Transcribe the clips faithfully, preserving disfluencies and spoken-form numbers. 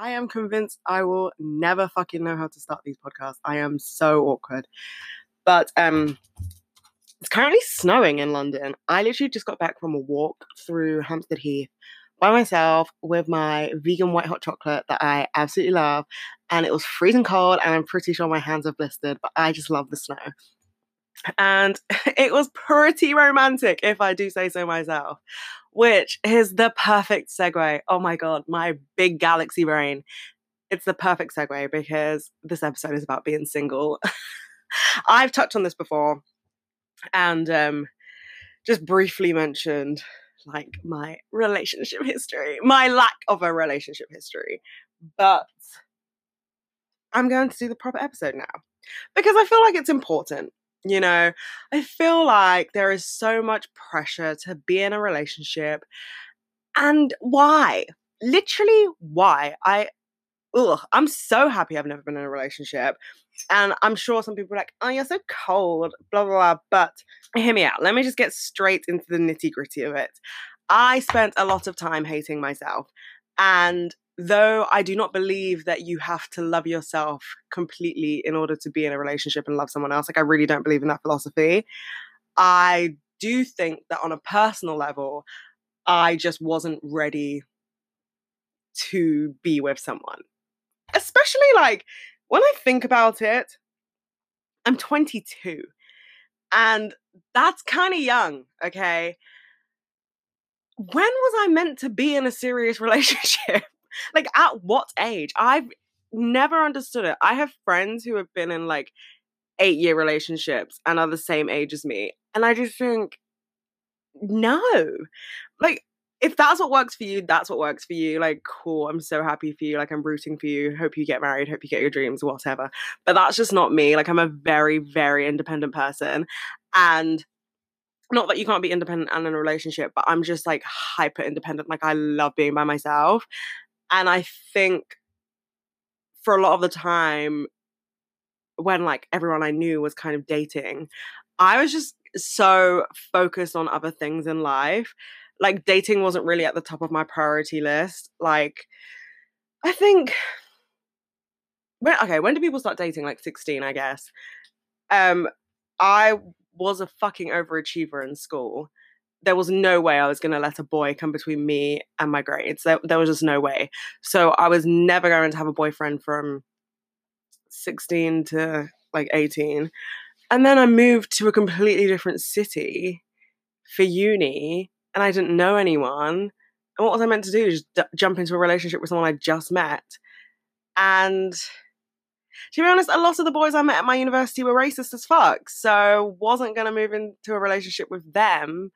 I am convinced I will never fucking know how to start these podcasts. I am so awkward. But um, it's currently snowing in London. I literally just got back from a walk through Hampstead Heath by myself with my vegan white hot chocolate that I absolutely love. And it was freezing cold and I'm pretty sure my hands are blistered, but I just love the snow. And it was pretty romantic, if I do say so myself, which is the perfect segue. Oh my God, my big galaxy brain. It's the perfect segue because this episode is about being single. I've touched on this before and um, just briefly mentioned like my relationship history, my lack of a relationship history, but I'm going to do the proper episode now because I feel like it's important. You know, I feel like there is so much pressure to be in a relationship. And why? Literally, why? I, ugh, I'm so happy I've never been in a relationship. And I'm sure some people are like, oh, you're so cold, blah, blah, blah. But hear me out. Let me just get straight into the nitty gritty of it. I spent a lot of time hating myself. And though I do not believe that you have to love yourself completely in order to be in a relationship and love someone else, like I really don't believe in that philosophy. I do think that on a personal level, I just wasn't ready to be with someone. Especially like when I think about it, I'm twenty-two and that's kind of young, okay? When was I meant to be in a serious relationship? Like, at what age? I've never understood it. I have friends who have been in, like, eight-year relationships and are the same age as me. And I just think, no. Like, if that's what works for you, that's what works for you. Like, cool, I'm so happy for you. Like, I'm rooting for you. Hope you get married. Hope you get your dreams, whatever. But that's just not me. Like, I'm a very, very independent person. And not that you can't be independent and in a relationship, but I'm just, like, hyper-independent. Like, I love being by myself. And I think for a lot of the time when like everyone I knew was kind of dating, I was just so focused on other things in life. Like dating wasn't really at the top of my priority list. Like I think, when, okay, when do people start dating? Like sixteen, I guess. Um, I was a fucking overachiever in school. There was no way I was going to let a boy come between me and my grades. There, there was just no way. So I was never going to have a boyfriend from sixteen to like eighteen. And then I moved to a completely different city for uni and I didn't know anyone. And what was I meant to do? Just d- jump into a relationship with someone I just met. And to be honest, a lot of the boys I met at my university were racist as fuck. So wasn't going to move into a relationship with them.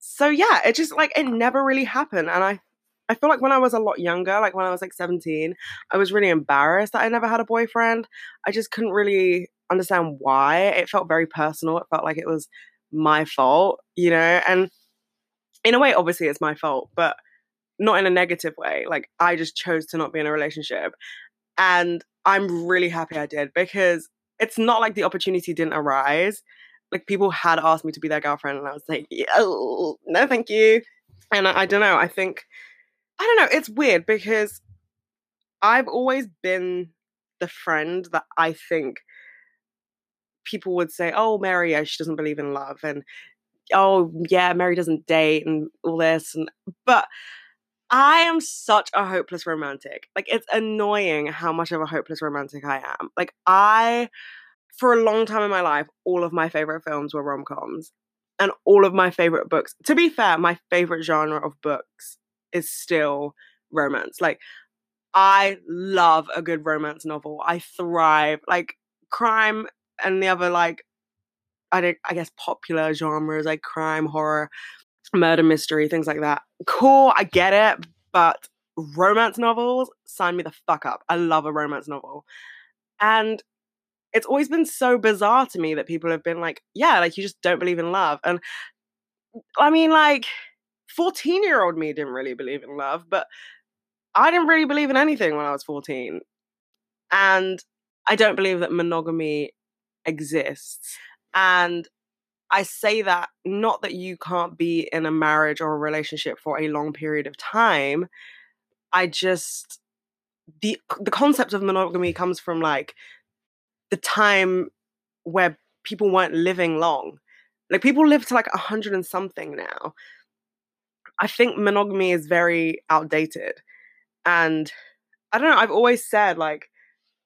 So yeah, it just like, it never really happened. And I, I feel like when I was a lot younger, like when I was like seventeen, I was really embarrassed that I never had a boyfriend. I just couldn't really understand why. It felt very personal. It felt like it was my fault, you know, and in a way, obviously it's my fault, but not in a negative way. Like I just chose to not be in a relationship and I'm really happy I did because it's not like the opportunity didn't arise. Like, people had asked me to be their girlfriend, and I was like, oh, no, thank you. And I, I don't know, I think, I don't know, it's weird because I've always been the friend that I think people would say, oh, Mary, yeah, she doesn't believe in love, and oh, yeah, Mary doesn't date, and all this. And but I am such a hopeless romantic. Like, it's annoying how much of a hopeless romantic I am. Like, I... For a long time in my life, all of my favorite films were rom-coms and all of my favorite books. To be fair, my favorite genre of books is still romance. Like, I love a good romance novel. I thrive. Like, crime and the other, like, I, don't, I guess popular genres, like crime, horror, murder mystery, things like that. Cool, I get it. But romance novels, sign me the fuck up. I love a romance novel. And it's always been so bizarre to me that people have been like, yeah, like you just don't believe in love. And I mean, like fourteen year old me didn't really believe in love, but I didn't really believe in anything when I was fourteen. And I don't believe that monogamy exists. And I say that not that you can't be in a marriage or a relationship for a long period of time. I just the the concept of monogamy comes from like the time where people weren't living long. Like people live to like a hundred and something now. I think monogamy is very outdated. And I don't know, I've always said like,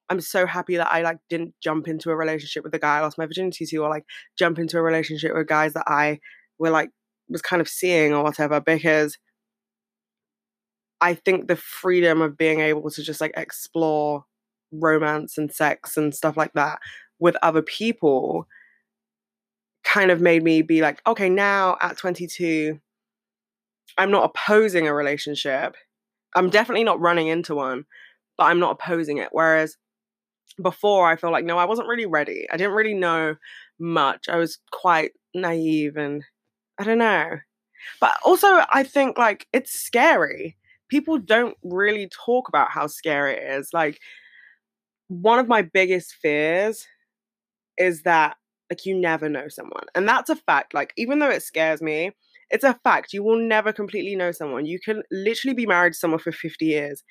I'm so happy that I like didn't jump into a relationship with a guy I lost my virginity to, or like jump into a relationship with guys that I were like, was kind of seeing or whatever, because I think the freedom of being able to just like explore romance and sex and stuff like that with other people kind of made me be like, okay, now at twenty-two, I'm not opposing a relationship. I'm definitely not running into one, but I'm not opposing it. Whereas before, I feel like, no, I wasn't really ready. I didn't really know much. I was quite naive and I don't know. But also I think like it's scary. People don't really talk about how scary it is. Like one of my biggest fears is that like you never know someone. And that's a fact. Like even though it scares me, it's a fact. You will never completely know someone. You can literally be married to someone for fifty years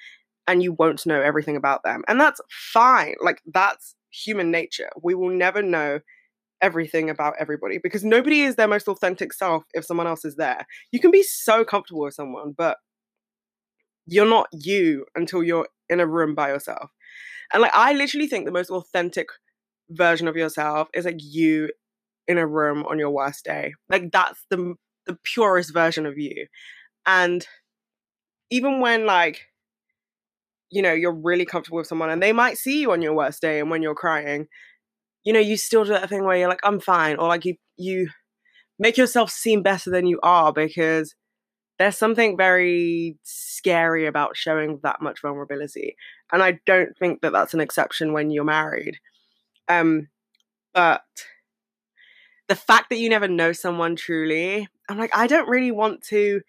and you won't know everything about them. And that's fine. Like that's human nature. We will never know everything about everybody because nobody is their most authentic self if someone else is there. You can be so comfortable with someone, but you're not you until you're in a room by yourself. And like, I literally think the most authentic version of yourself is like you in a room on your worst day. Like that's the the purest version of you. And even when like, you know, you're really comfortable with someone and they might see you on your worst day and when you're crying, you know, you still do that thing where you're like, I'm fine. Or like you you make yourself seem better than you are because there's something very scary about showing that much vulnerability. And I don't think that that's an exception when you're married. Um, but the fact that you never know someone truly, I'm like, I don't really want to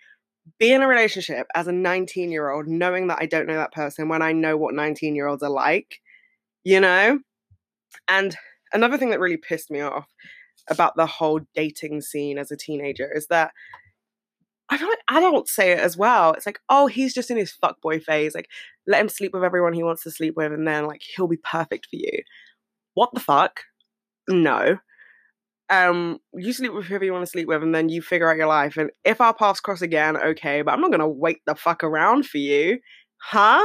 be in a relationship as a nineteen-year-old knowing that I don't know that person when I know what nineteen-year-olds are like, you know? And another thing that really pissed me off about the whole dating scene as a teenager is that I feel like adults say it as well. It's like, oh, he's just in his fuckboy phase. Like, let him sleep with everyone he wants to sleep with and then, like, he'll be perfect for you. What the fuck? No. Um, you sleep with whoever you want to sleep with and then you figure out your life. And if our paths cross again, okay, but I'm not going to wait the fuck around for you. Huh?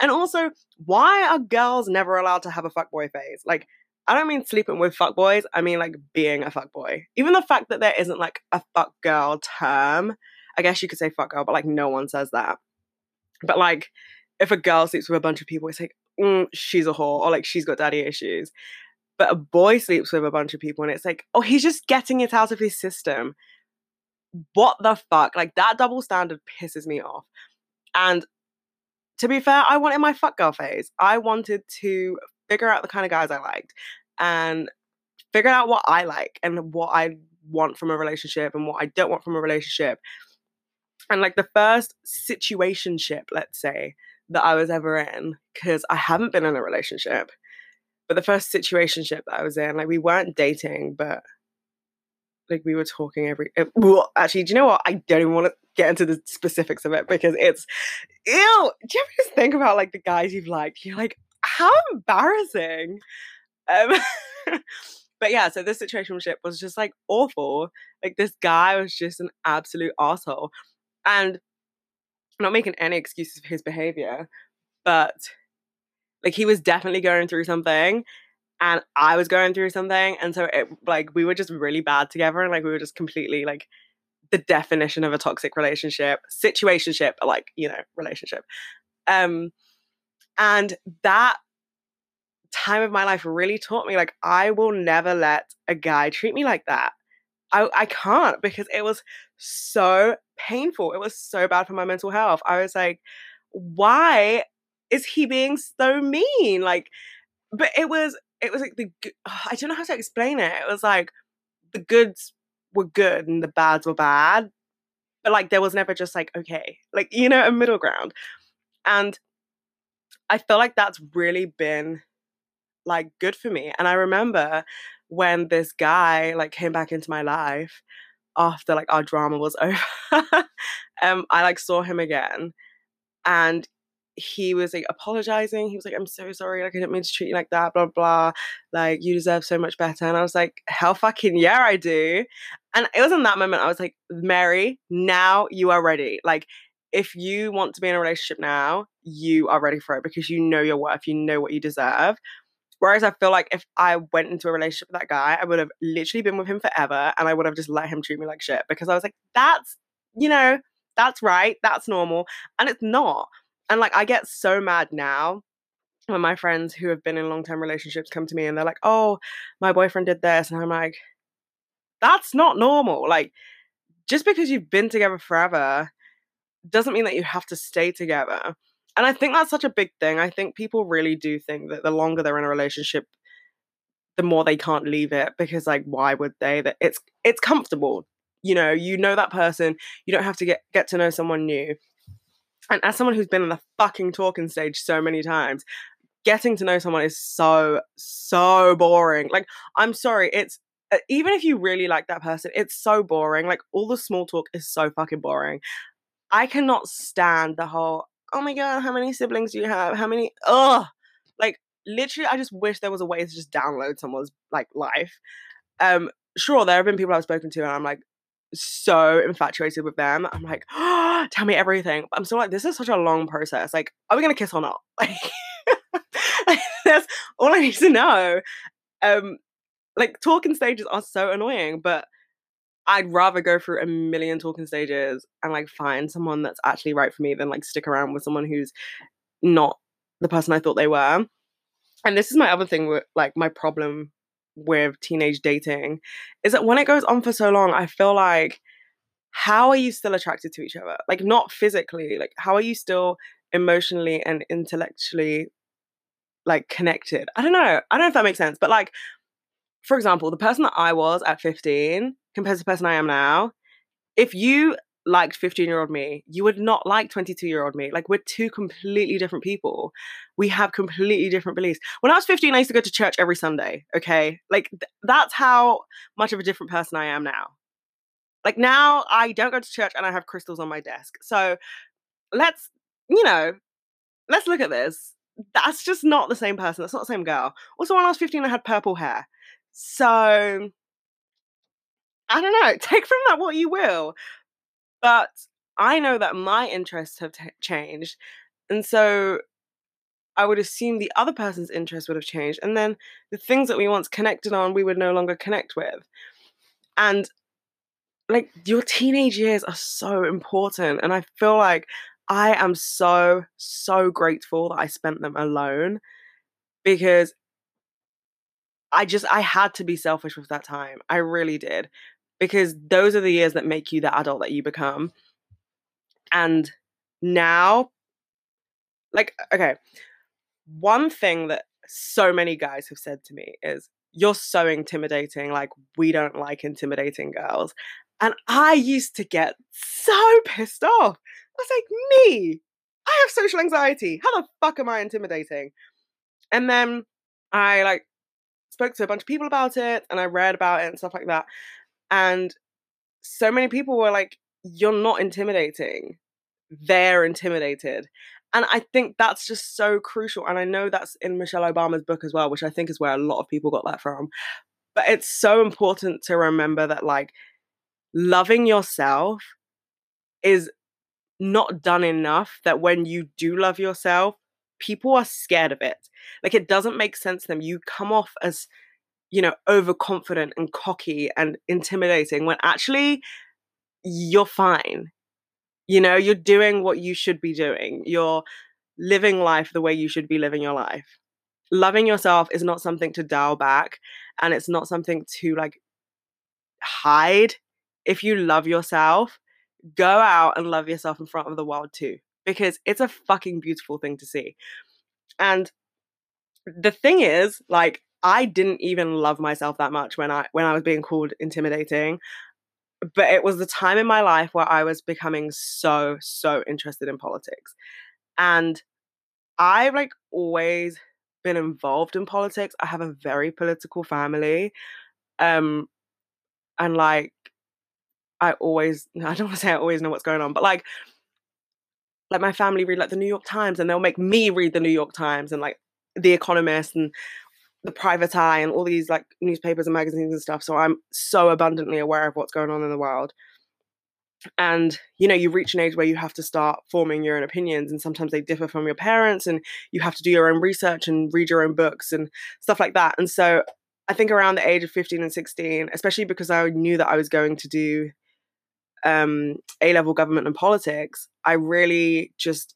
And also, why are girls never allowed to have a fuckboy phase? Like, I don't mean sleeping with fuckboys. I mean, like, being a fuckboy. Even the fact that there isn't, like, a fuck girl term. I guess you could say fuck girl, but, like, no one says that. But, like, if a girl sleeps with a bunch of people, it's like, mm, she's a whore. Or, like, she's got daddy issues. But a boy sleeps with a bunch of people, and it's like, oh, he's just getting it out of his system. What the fuck? Like, that double standard pisses me off. And to be fair, I wanted my fuck girl phase. I wanted to figure out the kind of guys I liked and figure out what I like and what I want from a relationship and what I don't want from a relationship. And like the first situationship, let's say, that I was ever in, because I haven't been in a relationship, but the first situationship that I was in, like we weren't dating, but like we were talking every, it, well, actually, do you know what? I don't even want to get into the specifics of it because it's ew. Do you ever just think about like the guys you've liked? You're like, how embarrassing. Um, but yeah, so this situationship was just like awful. Like this guy was just an absolute asshole, and I'm not making any excuses for his behavior, but like he was definitely going through something and I was going through something, and so it like we were just really bad together, and like we were just completely like the definition of a toxic relationship, situationship, like, you know, relationship. Um, and that time of my life really taught me, like, I will never let a guy treat me like that. I, I can't, because it was so painful. It was so bad for my mental health. I was like, why is he being so mean? Like, but it was, it was like the, I don't know how to explain it. It was like the goods were good and the bads were bad, but like there was never just like, okay, like, you know, a middle ground. And I feel like that's really been like good for me. And I remember when this guy like came back into my life after like our drama was over, um I like saw him again, and he was like apologizing. He was like, I'm so sorry, like I didn't mean to treat you like that, blah blah, like you deserve so much better. And I was like, hell fucking yeah I do. And it was in that moment I was like, Mary, now you are ready. Like if you want to be in a relationship now, you are ready for it because you know your worth, you know what you deserve. Whereas I feel like if I went into a relationship with that guy, I would have literally been with him forever and I would have just let him treat me like shit because I was like, that's, you know, that's right, that's normal. And it's not. And like, I get so mad now when my friends who have been in long-term relationships come to me and they're like, oh, my boyfriend did this. And I'm like, that's not normal. Like, just because you've been together forever doesn't mean that you have to stay together. And I think that's such a big thing. I think people really do think that the longer they're in a relationship, the more they can't leave it because, like, why would they? That it's it's comfortable. You know, you know that person. You don't have to get, get to know someone new. And as someone who's been on the fucking talking stage so many times, getting to know someone is so, so boring. Like, I'm sorry, it's, even if you really like that person, it's so boring. Like, all the small talk is so fucking boring. I cannot stand the whole, oh my God, how many siblings do you have? How many, ugh. Like, literally, I just wish there was a way to just download someone's, like, life. Um, sure, there have been people I've spoken to and I'm like, so infatuated with them. I'm like, oh, tell me everything. But I'm still like, this is such a long process. Like, are we going to kiss or not? Like, that's all I need to know. Um, like, talking stages are so annoying, but I'd rather go through a million talking stages and like find someone that's actually right for me than like stick around with someone who's not the person I thought they were. And this is my other thing with like my problem with teenage dating is that when it goes on for so long, I feel like, how are you still attracted to each other? Like, not physically, like how are you still emotionally and intellectually like connected? I don't know. I don't know if that makes sense, but like, for example, the person that I was at fifteen compared to the person I am now, if you liked fifteen-year-old me, you would not like twenty-two-year-old me. Like, we're two completely different people. We have completely different beliefs. When I was fifteen, I used to go to church every Sunday, okay? Like, th- that's how much of a different person I am now. Like, now I don't go to church and I have crystals on my desk. So let's, you know, let's look at this. That's just not the same person. That's not the same girl. Also, when I was fifteen, I had purple hair. So I don't know, take from that what you will. But I know that my interests have t- changed. And so I would assume the other person's interests would have changed. And then the things that we once connected on, we would no longer connect with. And like, your teenage years are so important. And I feel like I am so, so grateful that I spent them alone because I just, I had to be selfish with that time. I really did. Because those are the years that make you the adult that you become. And now, like, okay, one thing that so many guys have said to me is, you're so intimidating. Like, we don't like intimidating girls. And I used to get so pissed off. I was like, me? I have social anxiety. How the fuck am I intimidating? And then I, like, spoke to a bunch of people about it and I read about it and stuff like that. And so many people were like, you're not intimidating. They're intimidated. And I think that's just so crucial. And I know that's in Michelle Obama's book as well, which I think is where a lot of people got that from. But it's so important to remember that, like, loving yourself is not done enough, that when you do love yourself, people are scared of it. Like, it doesn't make sense to them. You come off as, you know, overconfident and cocky and intimidating when actually you're fine. You know, you're doing what you should be doing. You're living life the way you should be living your life. Loving yourself is not something to dial back, and it's not something to like hide. If you love yourself, go out and love yourself in front of the world too, because it's a fucking beautiful thing to see. And the thing is, like, I didn't even love myself that much when I when I was being called intimidating. But it was the time in my life where I was becoming so, so interested in politics. And I've like always been involved in politics. I have a very political family. Um, and like, I always, I don't want to say I always know what's going on, but like, like my family read like the New York Times, and they'll make me read the New York Times and like The Economist and the Private Eye and all these like newspapers and magazines and stuff. So I'm so abundantly aware of what's going on in the world. And, you know, you reach an age where you have to start forming your own opinions, and sometimes they differ from your parents, and you have to do your own research and read your own books and stuff like that. And so I think around the age of fifteen and sixteen, especially because I knew that I was going to do um, A-level government and politics, I really just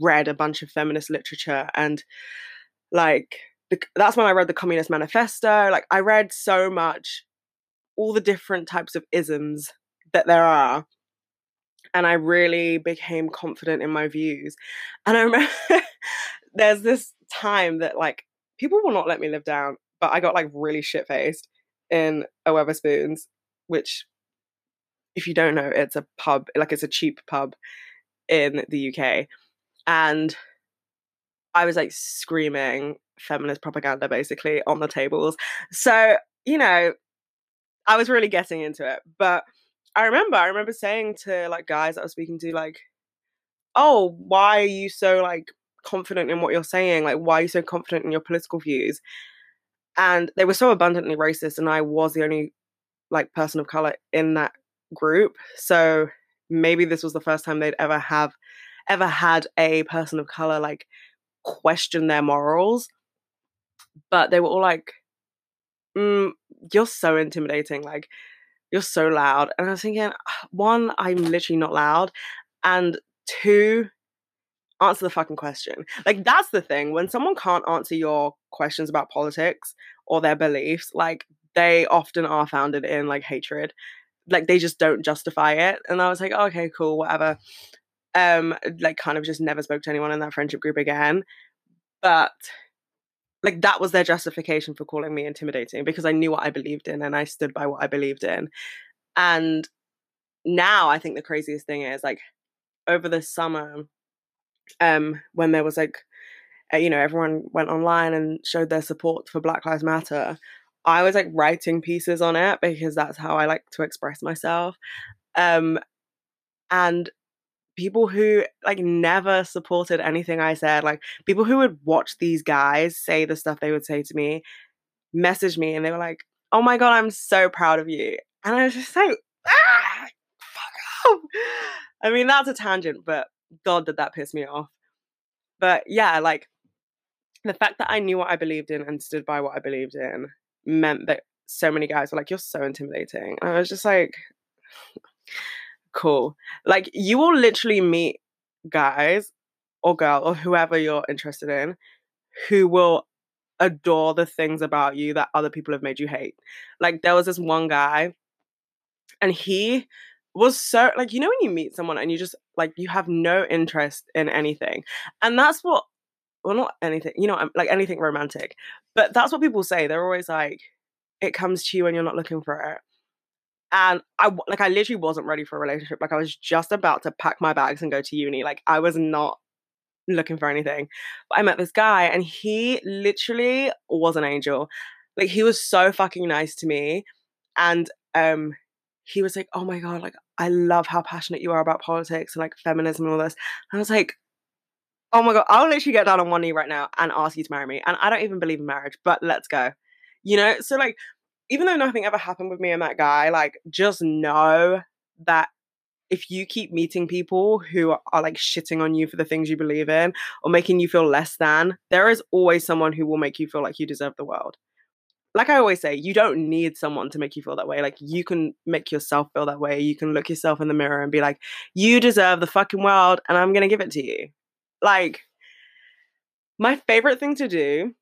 read a bunch of feminist literature. And like, the, that's when I read the Communist Manifesto. Like, I read so much, all the different types of isms that there are. And I really became confident in my views. And I remember there's this time that like, people will not let me live down, but I got like really shit-faced in a Weatherspoons, which, if you don't know, it's a pub, like it's a cheap pub in the U K. And I was like screaming feminist propaganda basically on the tables. So, you know, I was really getting into it. But I remember, I remember saying to like guys that I was speaking to, like, oh, why are you so like confident in what you're saying? Like, why are you so confident in your political views? And they were so abundantly racist, and I was the only like person of color in that group. So maybe this was the first time they'd ever have ever had a person of color like question their morals. But they were all like, mm, "You're so intimidating! Like, you're so loud." And I was thinking, one, I'm literally not loud, and two, answer the fucking question. Like, that's the thing. When someone can't answer your questions about politics or their beliefs, like, they often are founded in like hatred. Like, they just don't justify it. And I was like, oh, okay, cool, whatever. Um, like, kind of just never spoke to anyone in that friendship group again. But like, that was their justification for calling me intimidating, because I knew what I believed in and I stood by what I believed in. And now I think the craziest thing is, like, over the summer, Um, when there was like, you know, everyone went online and showed their support for Black Lives Matter, I was like writing pieces on it because that's how I like to express myself. Um, and people who like never supported anything I said, like people who would watch these guys say the stuff they would say to me, messaged me, and they were like, "Oh my God, I'm so proud of you." And I was just like, ah, fuck off. I mean, that's a tangent, but God, did that piss me off. But yeah, like, the fact that I knew what I believed in and stood by what I believed in meant that so many guys were like, "You're so intimidating." And I was just like, cool. Like, you will literally meet guys or girl or whoever you're interested in who will adore the things about you that other people have made you hate. Like, there was this one guy, and he was so, like, you know when you meet someone and you just, like, you have no interest in anything. And that's what, well, not anything, you know, like anything romantic. But that's what people say. They're always like, it comes to you when you're not looking for it. And I, like, I literally wasn't ready for a relationship. Like, I was just about to pack my bags and go to uni. Like, I was not looking for anything. But I met this guy, and he literally was an angel. Like, he was so fucking nice to me. And um, he was like, "Oh my God, like, I love how passionate you are about politics and like feminism and all this." And I was like, oh my God, I'll literally get down on one knee right now and ask you to marry me. And I don't even believe in marriage, but let's go. You know? So like, even though nothing ever happened with me and that guy, like, just know that if you keep meeting people who are, are like shitting on you for the things you believe in or making you feel less than, there is always someone who will make you feel like you deserve the world. Like I always say, you don't need someone to make you feel that way. Like, you can make yourself feel that way. You can look yourself in the mirror and be like, you deserve the fucking world, and I'm going to give it to you. Like, my favorite thing to do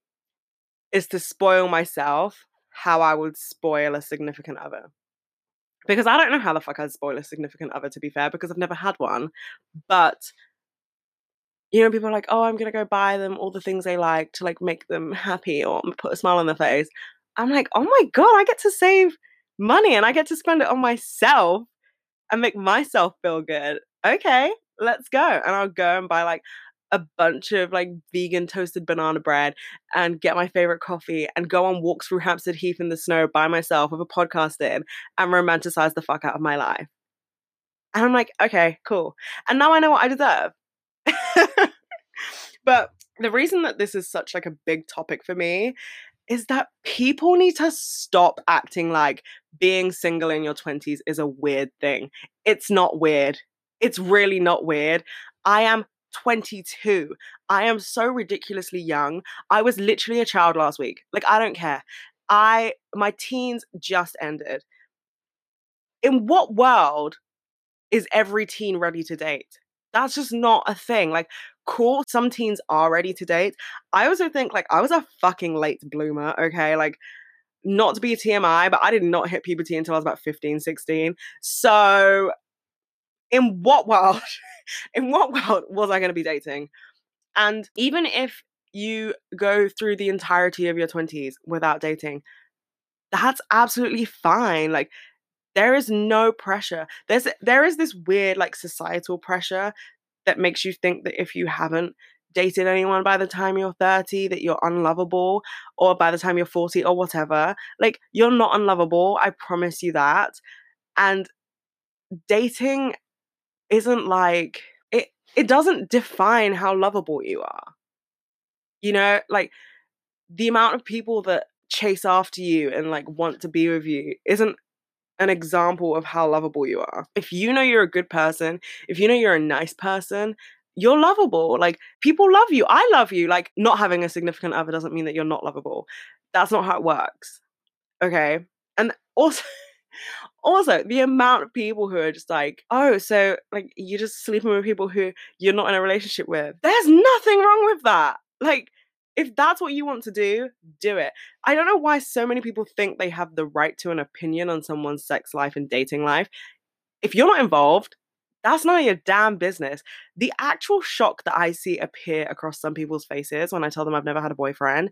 is to spoil myself how I would spoil a significant other. Because I don't know how the fuck I'd spoil a significant other, to be fair, because I've never had one. But, you know, people are like, oh, I'm going to go buy them all the things they like to like make them happy or put a smile on their face. I'm like, oh my God, I get to save money and I get to spend it on myself and make myself feel good. Okay, let's go. And I'll go and buy like a bunch of like vegan toasted banana bread and get my favorite coffee and go on walks through Hampstead Heath in the snow by myself with a podcast in and romanticize the fuck out of my life. And I'm like, okay, cool. And now I know what I deserve. But the reason that this is such like a big topic for me is that people need to stop acting like being single in your twenties is a weird thing. It's not weird. It's really not weird. I am twenty-two. I am so ridiculously young. I was literally a child last week. Like, I don't care. I, my teens just ended. In what world is every teen ready to date? That's just not a thing. Like, cool, some teens are ready to date. I also think, like, I was a fucking late bloomer, okay? Like, not to be T M I, but I did not hit puberty until I was about fifteen, sixteen. So in what world, in what world was I going to be dating? And even if you go through the entirety of your twenties without dating, that's absolutely fine. Like, there is no pressure. There's, there is this weird, like, societal pressure that makes you think that if you haven't dated anyone by the time you're thirty, that you're unlovable, or by the time you're forty or whatever. Like, you're not unlovable. I promise you that. And dating isn't like, it, it doesn't define how lovable you are. You know, like, the amount of people that chase after you and like want to be with you isn't an example of how lovable you are. If you know you're a good person, if you know you're a nice person, you're lovable. Like, people love you. I love you. Like, not having a significant other doesn't mean that you're not lovable. That's not how it works. Okay. And also, also the amount of people who are just like, oh, so like you're just sleeping with people who you're not in a relationship with. There's nothing wrong with that. Like, if that's what you want to do, do it. I don't know why so many people think they have the right to an opinion on someone's sex life and dating life. If you're not involved, that's none of your damn business. The actual shock that I see appear across some people's faces when I tell them I've never had a boyfriend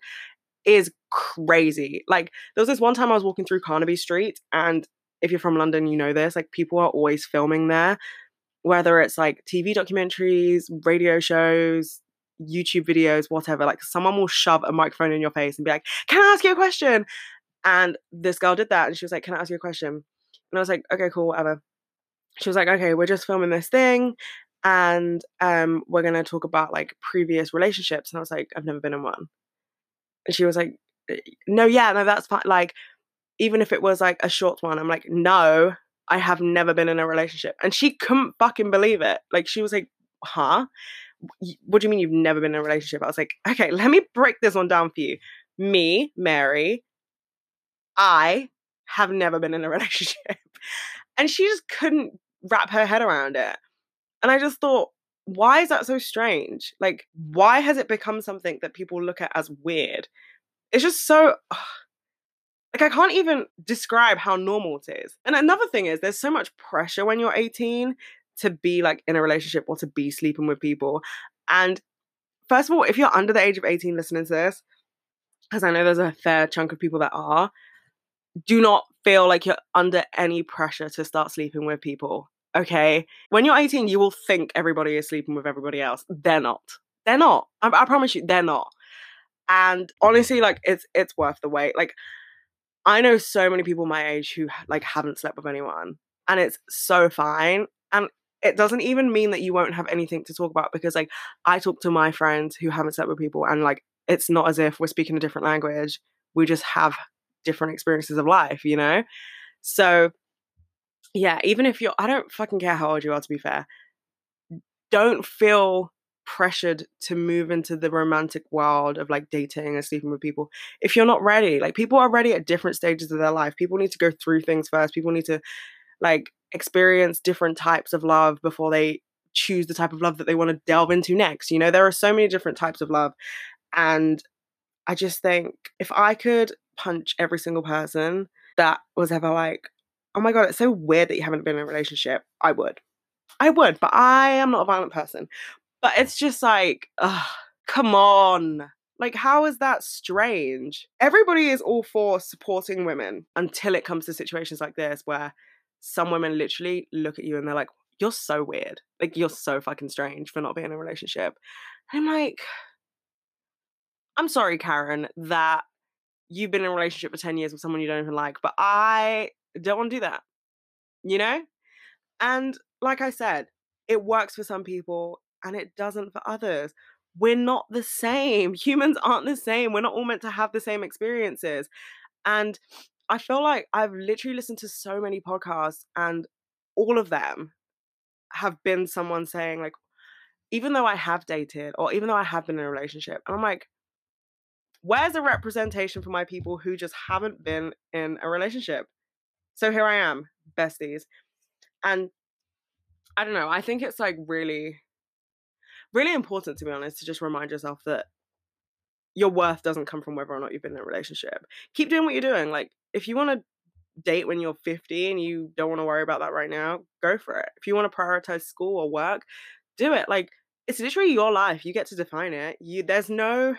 is crazy. Like, there was this one time I was walking through Carnaby Street, and if you're from London, you know this, like, people are always filming there, whether it's like T V documentaries, radio shows, YouTube videos, whatever. Like, someone will shove a microphone in your face and be like, can I ask you a question? And this girl did that, and she was like, can I ask you a question? And I was like, okay, cool, whatever. She was like, okay, we're just filming this thing, and um we're gonna talk about like previous relationships. And I was like, I've never been in one. And she was like, no, yeah, no, that's fine. Like, even if it was like a short one. I'm like, no, I have never been in a relationship. And she couldn't fucking believe it. Like, she was like, huh? What do you mean you've never been in a relationship? I was like, okay, let me break this one down for you. Me, Mary, I have never been in a relationship. And she just couldn't wrap her head around it. And I just thought, why is that so strange? Like, why has it become something that people look at as weird? It's just so, ugh. Like, I can't even describe how normal it is. And another thing is, there's so much pressure when you're eighteen to be like in a relationship or to be sleeping with people. And first of all, if you're under the age of eighteen listening to this, because I know there's a fair chunk of people that are, do not feel like you're under any pressure to start sleeping with people, okay? When you're eighteen, you will think everybody is sleeping with everybody else. They're not. They're not. I, I promise you, they're not. And honestly, like, it's it's worth the wait. Like, I know so many people my age who like haven't slept with anyone, and it's so fine. And it doesn't even mean that you won't have anything to talk about, because like, I talk to my friends who haven't slept with people, and like, it's not as if we're speaking a different language. We just have different experiences of life, you know? So yeah, even if you're, I don't fucking care how old you are, to be fair, don't feel pressured to move into the romantic world of like dating and sleeping with people if you're not ready. Like, people are ready at different stages of their life. People need to go through things first. People need to like experience different types of love before they choose the type of love that they want to delve into next. You know, there are so many different types of love. And I just think, if I could punch every single person that was ever like, oh my God, it's so weird that you haven't been in a relationship, I would. I would, but I am not a violent person. But it's just like, ugh, come on. Like, how is that strange? Everybody is all for supporting women until it comes to situations like this where some women literally look at you and they're like, you're so weird. Like, you're so fucking strange for not being in a relationship. And I'm like, I'm sorry, Karen, that you've been in a relationship for ten years with someone you don't even like, but I don't want to do that, you know? And like I said, it works for some people. and it doesn't for others. We're not the same. Humans aren't the same. We're not all meant to have the same experiences. And I feel like I've literally listened to so many podcasts, and all of them have been someone saying, like, even though I have dated or even though I have been in a relationship, and I'm like, where's the representation for my people who just haven't been in a relationship? So here I am, besties. And I don't know, I think it's like really, really important, to be honest, to just remind yourself that your worth doesn't come from whether or not you've been in a relationship. Keep doing what you're doing. Like, if you want to date when you're fifty and you don't want to worry about that right now, go for it. If you want to prioritize school or work, do it. Like, it's literally your life. You get to define it. You there's no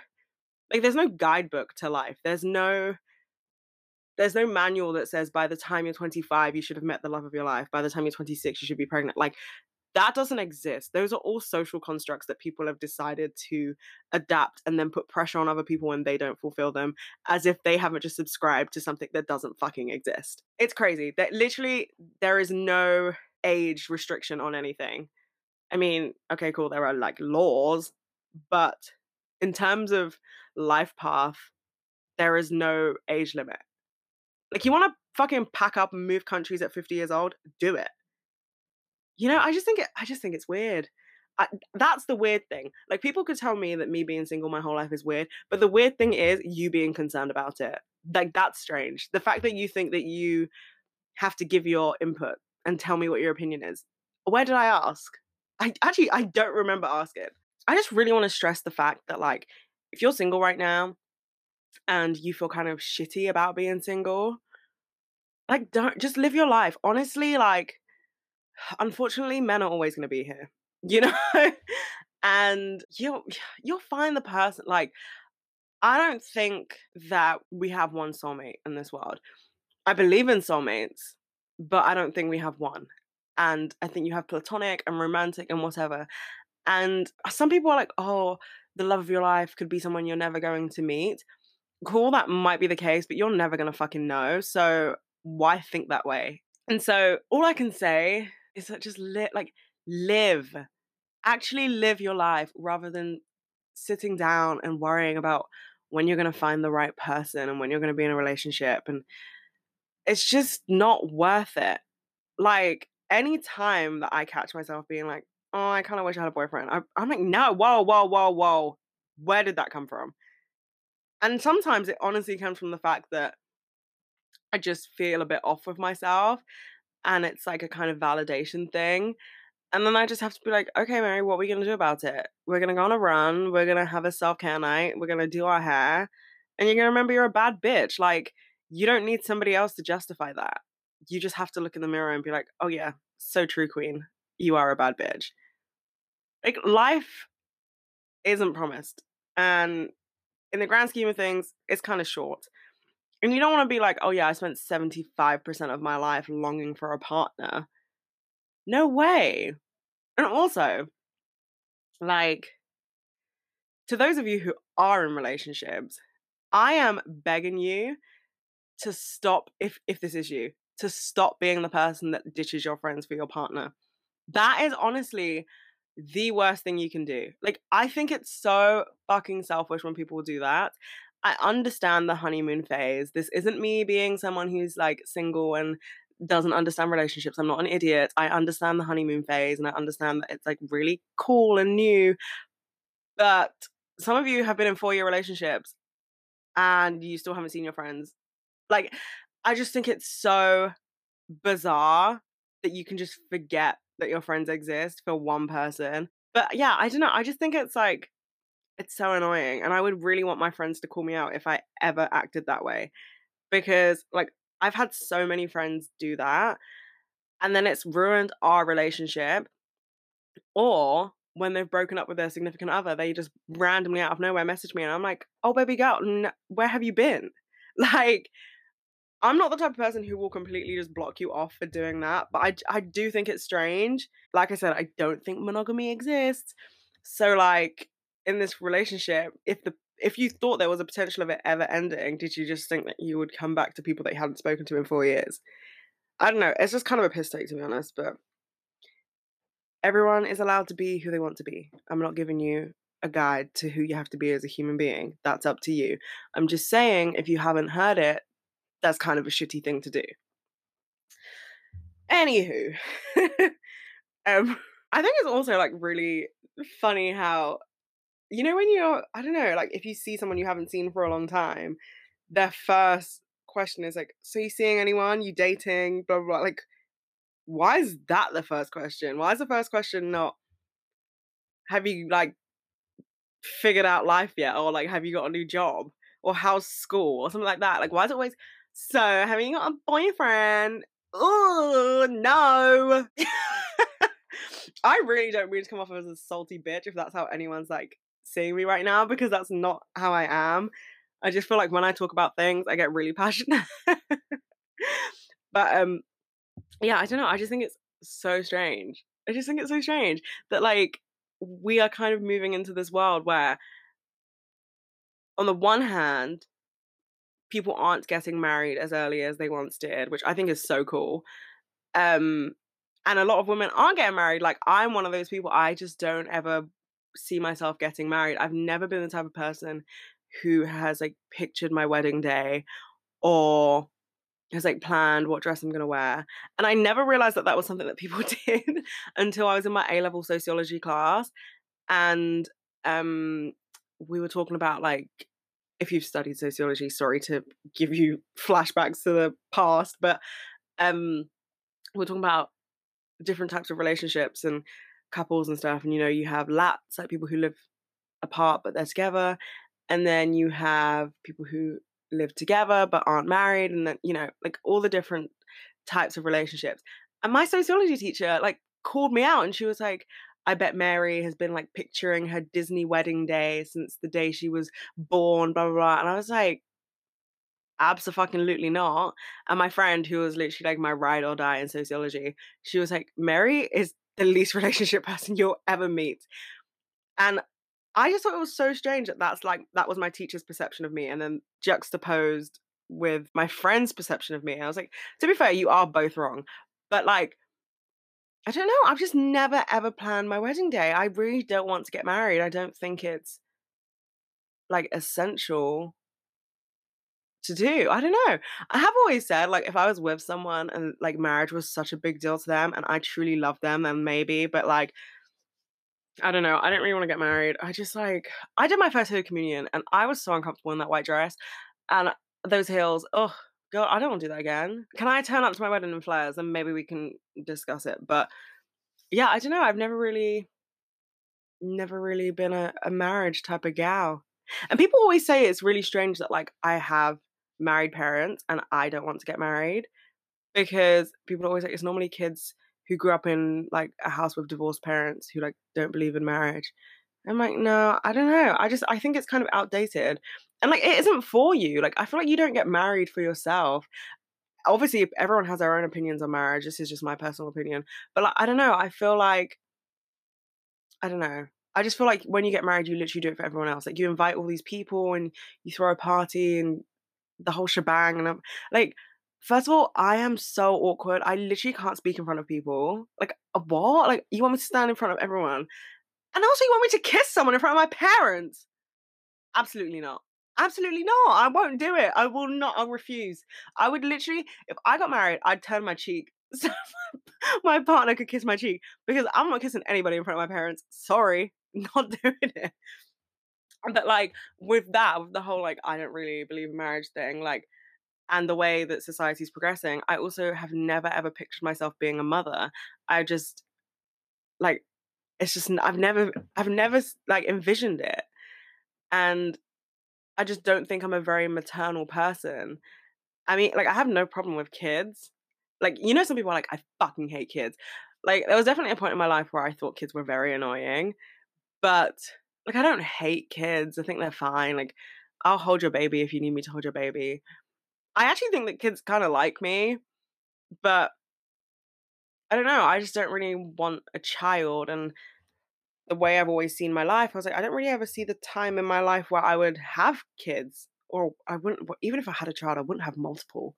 like there's no guidebook to life. There's no there's no manual that says by the time you're twenty-five, you should have met the love of your life. By the time you're twenty-six, you should be pregnant. Like, that doesn't exist. Those are all social constructs that people have decided to adapt and then put pressure on other people when they don't fulfill them, as if they haven't just subscribed to something that doesn't fucking exist. It's crazy that literally there is no age restriction on anything. I mean, okay, cool, there are like laws, but in terms of life path, there is no age limit. Like, you want to fucking pack up and move countries at fifty years old? Do it. You know, I just think it, I just think it's weird. I, that's the weird thing. Like, people could tell me that me being single my whole life is weird, but the weird thing is you being concerned about it. Like, that's strange. The fact that you think that you have to give your input and tell me what your opinion is. Where did I ask? I actually, I don't remember asking. I just really want to stress the fact that, like, if you're single right now and you feel kind of shitty about being single, like, don't, just live your life. Honestly, like, unfortunately, men are always going to be here, you know, and you'll, you'll find the person. Like, I don't think that we have one soulmate in this world. I believe in soulmates, but I don't think we have one. And I think you have platonic and romantic and whatever. And some people are like, oh, the love of your life could be someone you're never going to meet. Cool, that might be the case, but you're never going to fucking know. So why think that way? And so all I can say is that just li- like live, actually live your life, rather than sitting down and worrying about when you're going to find the right person and when you're going to be in a relationship. And it's just not worth it. Like, any time that I catch myself being like, oh, I kind of wish I had a boyfriend, I, I'm like, no, whoa, whoa, whoa, whoa. Where did that come from? And sometimes it honestly comes from the fact that I just feel a bit off with myself, and it's like a kind of validation thing. And then I just have to be like, okay, Mary, what are we going to do about it? We're going to go on a run. We're going to have a self-care night. We're going to do our hair. And you're going to remember you're a bad bitch. Like, you don't need somebody else to justify that. You just have to look in the mirror and be like, oh yeah, so true, queen. You are a bad bitch. Like, life isn't promised. And in the grand scheme of things, it's kind of short. And you don't want to be like, oh yeah, I spent seventy-five percent of my life longing for a partner. No way. And also, like, to those of you who are in relationships, I am begging you to stop, if if this is you, to stop being the person that ditches your friends for your partner. That is honestly the worst thing you can do. Like, I think it's so fucking selfish when people do that. I understand the honeymoon phase. This isn't me being someone who's like single and doesn't understand relationships. I'm not an idiot. I understand the honeymoon phase, and I understand that it's like really cool and new. But some of you have been in four-year relationships and you still haven't seen your friends. Like, I just think it's so bizarre that you can just forget that your friends exist for one person. But yeah, I don't know. I just think it's like, it's so annoying. And I would really want my friends to call me out if I ever acted that way. Because, like, I've had so many friends do that. And then it's ruined our relationship. Or when they've broken up with their significant other, they just randomly out of nowhere message me. And I'm like, oh, baby girl, n- where have you been? Like, I'm not the type of person who will completely just block you off for doing that. But I, I do think it's strange. Like I said, I don't think monogamy exists. So, like, in this relationship, if the if you thought there was a potential of it ever ending, did you just think that you would come back to people that you hadn't spoken to in four years? I don't know. It's just kind of a piss take, to be honest. But everyone is allowed to be who they want to be. I'm not giving you a guide to who you have to be as a human being. That's up to you. I'm just saying, if you haven't heard it, that's kind of a shitty thing to do. Anywho, um, I think it's also like really funny how, you know, when you're, I don't know, like if you see someone you haven't seen for a long time, their first question is like, so you seeing anyone? You dating? Blah, blah, blah. Like, why is that the first question? Why is the first question not, have you like figured out life yet? Or like, have you got a new job? Or how's school? Or something like that. Like, why is it always, so have you got a boyfriend? Oh, no. I really don't mean to come off as a salty bitch if that's how anyone's like seeing me right now, because that's not how I am. I just feel like when I talk about things, I get really passionate. But um, yeah, I don't know. I just think it's so strange. I just think it's so strange that like we are kind of moving into this world where on the one hand, people aren't getting married as early as they once did, which I think is so cool. Um, and a lot of women aren't getting married. Like, I'm one of those people. I just don't ever see myself getting married. I've never been the type of person who has like pictured my wedding day or has like planned what dress I'm going to wear. And I never realized that that was something that people did until I was in my A-level sociology class. And um, we were talking about like, if you've studied sociology, sorry to give you flashbacks to the past, but um, we're talking about different types of relationships and couples and stuff. And, you know, you have lats, like people who live apart, but they're together. And then you have people who live together, but aren't married. And then, you know, like all the different types of relationships. And my sociology teacher like called me out and she was like, I bet Mary has been like picturing her Disney wedding day since the day she was born, blah, blah, blah. And I was like, abso-fucking-lutely not. And my friend, who was literally like my ride or die in sociology, she was like, Mary is the least relationship person you'll ever meet. And I just thought it was so strange that that's like, that was my teacher's perception of me. And then juxtaposed with my friend's perception of me. And I was like, to be fair, you are both wrong. But like, I don't know. I've just never, ever planned my wedding day. I really don't want to get married. I don't think it's like essential to do. I don't know. I have always said like if I was with someone and like marriage was such a big deal to them and I truly love them, then maybe. But like, I don't know. I don't really want to get married. I just like, I did my first Holy Communion and I was so uncomfortable in that white dress and those heels. Oh, God, I don't want to do that again. Can I turn up to my wedding in flares and maybe we can discuss it? But yeah, I don't know. I've never really, never really been a, a marriage type of gal. And people always say it's really strange that like I have married parents and I don't want to get married, because people always like, it's normally kids who grew up in like a house with divorced parents who like don't believe in marriage. I'm like, no, I don't know. I just, I think it's kind of outdated. And like, it isn't for you. Like, I feel like you don't get married for yourself. Obviously, everyone has their own opinions on marriage. This is just my personal opinion. But like, I don't know. I feel like, I don't know. I just feel like when you get married, you literally do it for everyone else. Like, you invite all these people and you throw a party and the whole shebang. And I'm, like, first of all, I am so awkward. I literally can't speak in front of people. Like, what? Like, you want me to stand in front of everyone? And also, you want me to kiss someone in front of my parents? Absolutely not. Absolutely not. I won't do it. I will not. I'll refuse. I would literally, if I got married, I'd turn my cheek so my partner could kiss my cheek, because I'm not kissing anybody in front of my parents. Sorry. Not doing it. But like with that, with the whole like, I don't really believe in marriage thing, like, and the way that society's progressing, I also have never ever pictured myself being a mother. I just like, it's just, I've never, I've never like envisioned it. And I just don't think I'm a very maternal person. I mean, like, I have no problem with kids. Like, you know, some people are like, I fucking hate kids. Like, there was definitely a point in my life where I thought kids were very annoying. But, like, I don't hate kids. I think they're fine. Like, I'll hold your baby if you need me to hold your baby. I actually think that kids kind of like me. But, I don't know. I just don't really want a child. And the way I've always seen my life, I was like, I don't really ever see the time in my life where I would have kids, or I wouldn't, even if I had a child, I wouldn't have multiple.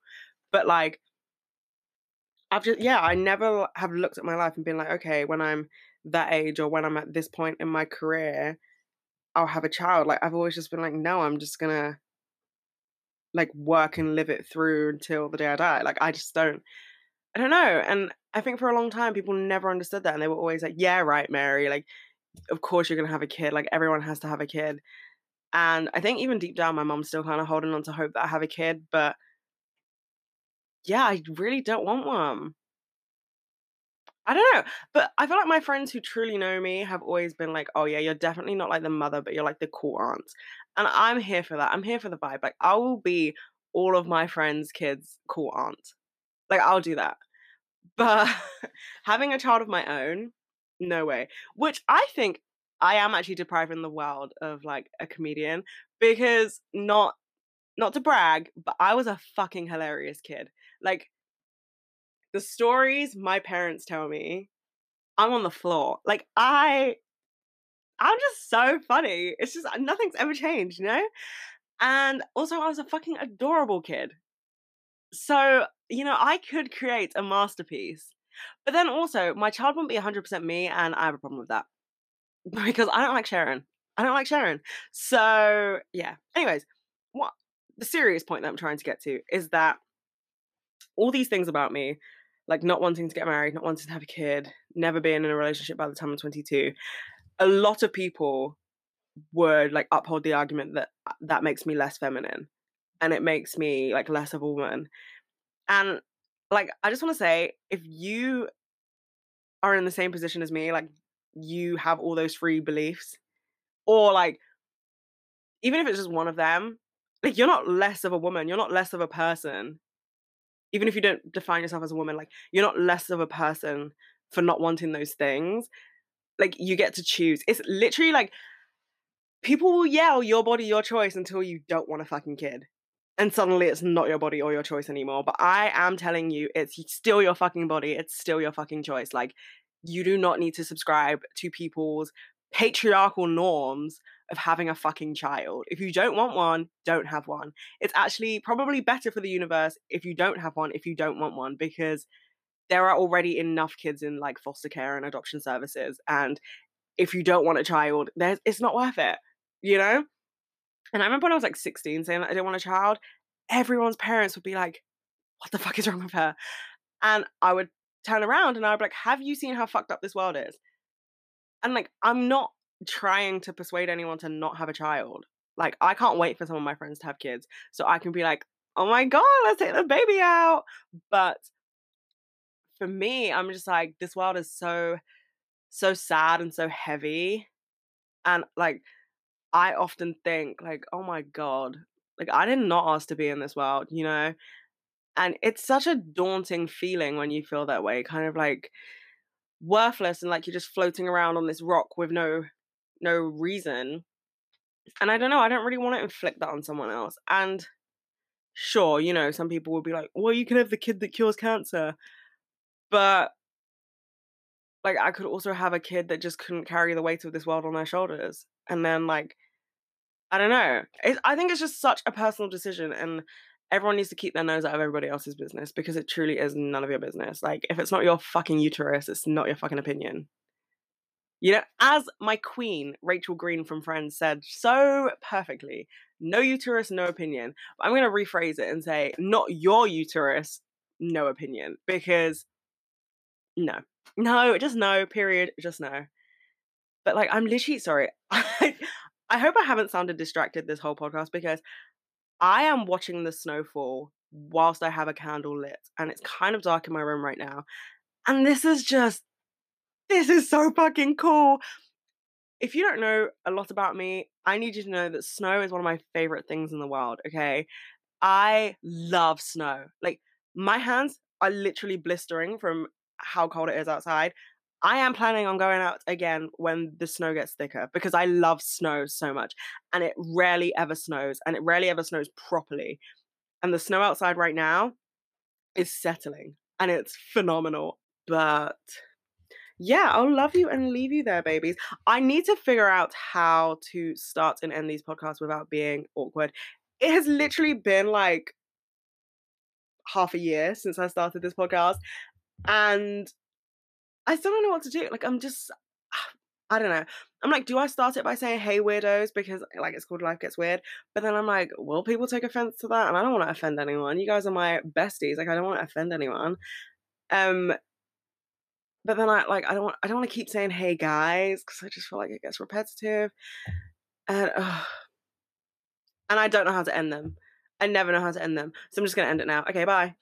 But like, I've just, yeah, I never have looked at my life and been like, okay, when I'm that age or when I'm at this point in my career, I'll have a child. Like, I've always just been like, no, I'm just gonna like work and live it through until the day I die. Like, I just don't, I don't know. And I think for a long time, people never understood that. And they were always like, yeah, right, Mary. Like, of course you're gonna have a kid. Like, everyone has to have a kid. And I think even deep down, my mom's still kind of holding on to hope that I have a kid. But yeah, I really don't want one. I don't know. But I feel like my friends who truly know me have always been like, oh yeah, you're definitely not like the mother, but you're like the cool aunt. And I'm here for that. I'm here for the vibe. Like, I will be all of my friends' kids' cool aunt. Like, I'll do that. But having a child of my own, no way. Which I think I am actually depriving the world of like a comedian, because not not to brag, but I was a fucking hilarious kid. Like, the stories my parents tell me, I'm on the floor. Like, I, I'm just so funny. It's just, nothing's ever changed, you know? And also, I was a fucking adorable kid. So, you know, I could create a masterpiece. But then also, my child wouldn't be one hundred percent me, and I have a problem with that. Because I don't like Sharon. I don't like Sharon. So, yeah. Anyways, what the serious point that I'm trying to get to is that all these things about me, like not wanting to get married, not wanting to have a kid, never being in a relationship by the time I'm twenty-two, a lot of people would like uphold the argument that that makes me less feminine and it makes me like less of a woman. And like, I just want to say, if you are in the same position as me, like you have all those free beliefs, or like, even if it's just one of them, like you're not less of a woman, you're not less of a person. Even if you don't define yourself as a woman, like you're not less of a person for not wanting those things. Like you get to choose. It's literally like people will yell your body, your choice until you don't want a fucking kid. And suddenly it's not your body or your choice anymore. But I am telling you, it's still your fucking body. It's still your fucking choice. Like you do not need to subscribe to people's patriarchal norms of having a fucking child. If you don't want one, don't have one. It's actually probably better for the universe if you don't have one, if you don't want one, because there are already enough kids in like foster care and adoption services. And if you don't want a child, there's, it's not worth it, you know? And I remember when I was like sixteen saying that I didn't want a child, everyone's parents would be like, what the fuck is wrong with her? And I would turn around and I'd be like, have you seen how fucked up this world is? And like, I'm not trying to persuade anyone to not have a child. Like, I can't wait for some of my friends to have kids so I can be like, oh my god, let's take the baby out. But for me, I'm just like, this world is so so sad and so heavy, and like I often think like, oh my god, like I did not ask to be in this world, you know? And it's such a daunting feeling when you feel that way, kind of like worthless and like you're just floating around on this rock with no no reason. And I don't know, I don't really want to inflict that on someone else. And sure, you know, some people will be like, well, you can have the kid that cures cancer, but like I could also have a kid that just couldn't carry the weight of this world on their shoulders. And then like, I don't know, it's, I think it's just such a personal decision, and everyone needs to keep their nose out of everybody else's business, because it truly is none of your business. Like, if it's not your fucking uterus, it's not your fucking opinion. You know, as my queen, Rachel Green from Friends, said so perfectly, no uterus, no opinion. But I'm going to rephrase it and say, not your uterus, no opinion. Because no. No, just no, period, just no. But like, I'm literally, sorry, I, I hope I haven't sounded distracted this whole podcast, because I am watching the snowfall whilst I have a candle lit, and it's kind of dark in my room right now. And this is just, this is so fucking cool. If you don't know a lot about me, I need you to know that snow is one of my favorite things in the world, okay? I love snow. Like, my hands are literally blistering from how cold it is outside. I am planning on going out again when the snow gets thicker, because I love snow so much, and it rarely ever snows, and it rarely ever snows properly. And the snow outside right now is settling, and it's phenomenal. But yeah, I'll love you and leave you there, babies. I need to figure out how to start and end these podcasts without being awkward. It has literally been like half a year since I started this podcast, and I still don't know what to do. Like, I'm just, I don't know. I'm like, do I start it by saying, hey, weirdos, because like it's called Life Gets Weird, but then I'm like, will people take offense to that? And I don't want to offend anyone. You guys are my besties. Like, I don't want to offend anyone. Um, but then I like, I don't want, I don't want to keep saying, hey guys, because I just feel like it gets repetitive. And, oh, and I don't know how to end them. I never know how to end them. So I'm just going to end it now. Okay, bye.